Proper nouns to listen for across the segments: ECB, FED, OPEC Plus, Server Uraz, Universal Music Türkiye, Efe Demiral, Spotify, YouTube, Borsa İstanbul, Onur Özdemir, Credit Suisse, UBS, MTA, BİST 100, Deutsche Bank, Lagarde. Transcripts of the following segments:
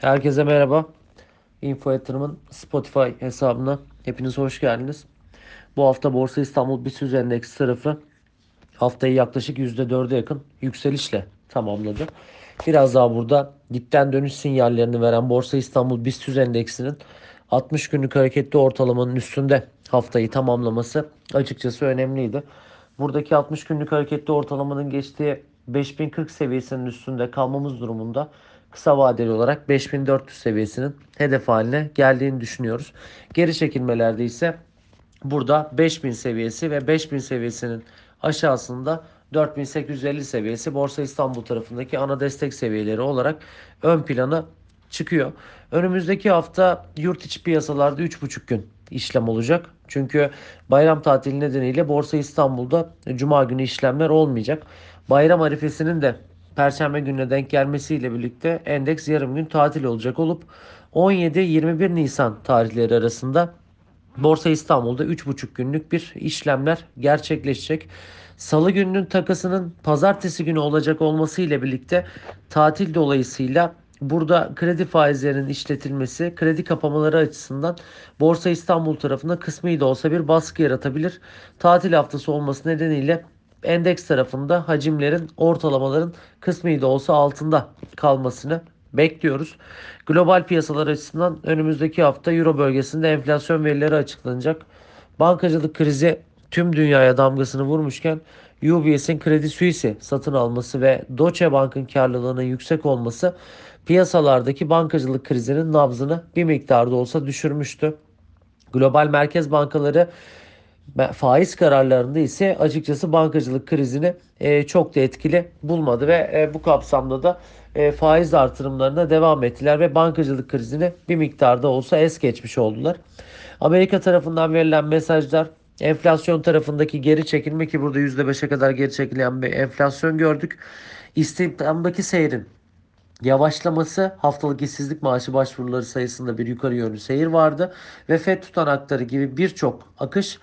Herkese merhaba. Info Yatırım'ın Spotify hesabına hepiniz hoş geldiniz. Bu hafta Borsa İstanbul BİST 100 endeksi tarafı haftayı yaklaşık %4'e yakın yükselişle tamamladı. Biraz daha burada dipten dönüş sinyallerini veren Borsa İstanbul BİST 100 endeksinin 60 günlük hareketli ortalamanın üstünde haftayı tamamlaması açıkçası önemliydi. Buradaki 60 günlük hareketli ortalamanın geçtiği 5040 seviyesinin üstünde kalmamız durumunda kısa vadeli olarak 5400 seviyesinin hedef haline geldiğini düşünüyoruz. Geri çekilmelerde ise burada 5000 seviyesi ve 5000 seviyesinin aşağısında 4850 seviyesi Borsa İstanbul tarafındaki ana destek seviyeleri olarak ön plana çıkıyor. Önümüzdeki hafta yurt içi piyasalarda 3,5 gün işlem olacak. Çünkü bayram tatili nedeniyle Borsa İstanbul'da Cuma günü işlemler olmayacak. Bayram arifesinin de Perşembe gününe denk gelmesiyle birlikte endeks yarım gün tatil olacak olup 17-21 Nisan tarihleri arasında Borsa İstanbul'da 3,5 günlük bir işlemler gerçekleşecek. Salı gününün takasının pazartesi günü olacak olmasıyla birlikte tatil dolayısıyla burada kredi faizlerinin işletilmesi, kredi kapamaları açısından Borsa İstanbul tarafında kısmi de olsa bir baskı yaratabilir. Tatil haftası olması nedeniyle endeks tarafında hacimlerin, ortalamaların kısmi de olsa altında kalmasını bekliyoruz. Global piyasalar açısından önümüzdeki hafta Euro bölgesinde enflasyon verileri açıklanacak. Bankacılık krizi tüm dünyaya damgasını vurmuşken UBS'in Credit Suisse satın alması ve Deutsche Bank'ın karlılığının yüksek olması piyasalardaki bankacılık krizinin nabzını bir miktarda olsa düşürmüştü. Global merkez bankaları faiz kararlarında ise açıkçası bankacılık krizini çok da etkili bulmadı ve bu kapsamda da faiz artırımlarına devam ettiler ve bankacılık krizini bir miktarda olsa es geçmiş oldular. Amerika tarafından verilen mesajlar, enflasyon tarafındaki geri çekilme ki burada %5'e kadar geri çekilen bir enflasyon gördük. İstihdamdaki seyrin yavaşlaması, haftalık işsizlik maaşı başvuruları sayısında bir yukarı yönlü seyir vardı ve FED tutanakları gibi birçok akış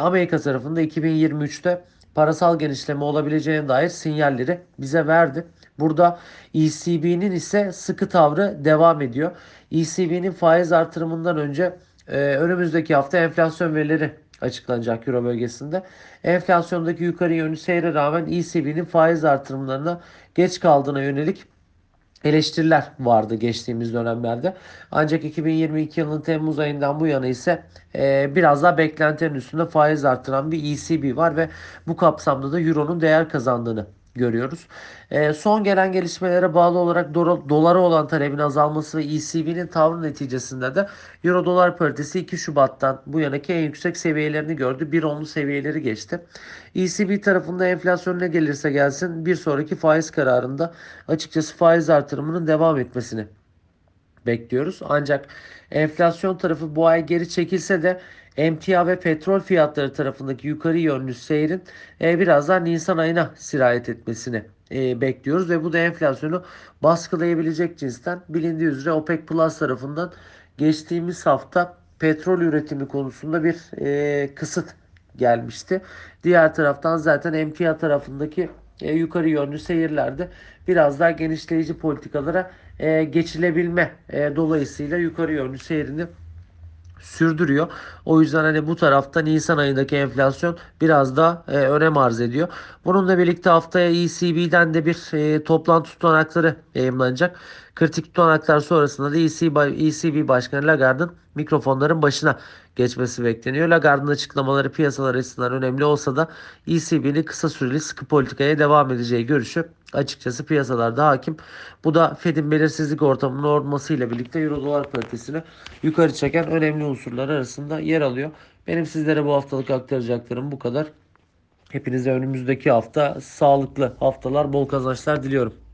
Amerika tarafında 2023'te parasal genişleme olabileceğine dair sinyalleri bize verdi. Burada ECB'nin ise sıkı tavrı devam ediyor. ECB'nin faiz artırımından önce önümüzdeki hafta enflasyon verileri açıklanacak Euro bölgesinde. Enflasyondaki yukarı yönlü seyre rağmen ECB'nin faiz artırımlarına geç kaldığına yönelik eleştiriler vardı geçtiğimiz dönemlerde. Ancak 2022 yılının Temmuz ayından bu yana ise biraz daha beklentilerin üstünde faiz artıran bir ECB var ve bu kapsamda da Euro'nun değer kazandığını görüyoruz. Son gelen gelişmelere bağlı olarak dolara olan talebin azalması ve ECB'nin tavrı neticesinde de Euro dolar paritesi 2 Şubat'tan bu yanaki en yüksek seviyelerini gördü. 1.10'lu seviyeleri geçti. ECB tarafında enflasyon ne gelirse gelsin bir sonraki faiz kararında açıkçası faiz artırımının devam etmesini bekliyoruz. Ancak enflasyon tarafı bu ay geri çekilse de MTA ve petrol fiyatları tarafındaki yukarı yönlü seyrin birazdan Nisan ayına sirayet etmesini bekliyoruz ve bu da enflasyonu baskılayabilecek cinsten. Bilindiği üzere OPEC Plus tarafından geçtiğimiz hafta petrol üretimi konusunda bir kısıt gelmişti. Diğer taraftan zaten MTA tarafındaki yukarı yönlü seyirlerde biraz daha genişleyici politikalara geçilebilme dolayısıyla yukarı yönlü seyrini sürdürüyor. O yüzden bu tarafta Nisan ayındaki enflasyon biraz daha önem arz ediyor. Bununla birlikte haftaya ECB'den de bir toplantı tutanakları yayımlanacak. Kritik tutanaklar sonrasında da ECB Başkanı Lagarde'ın mikrofonların başına geçmesi bekleniyor. Lagarde'ın açıklamaları piyasalar açısından önemli olsa da ECB'nin kısa süreli sıkı politikaya devam edeceği görüşü açıkçası piyasalarda hakim. Bu da FED'in belirsizlik ortamının olmasıyla birlikte Euro dolar paritesini yukarı çeken önemli unsurlar arasında yer alıyor. Benim sizlere bu haftalık aktaracaklarım bu kadar. Hepinize önümüzdeki hafta sağlıklı haftalar, bol kazançlar diliyorum.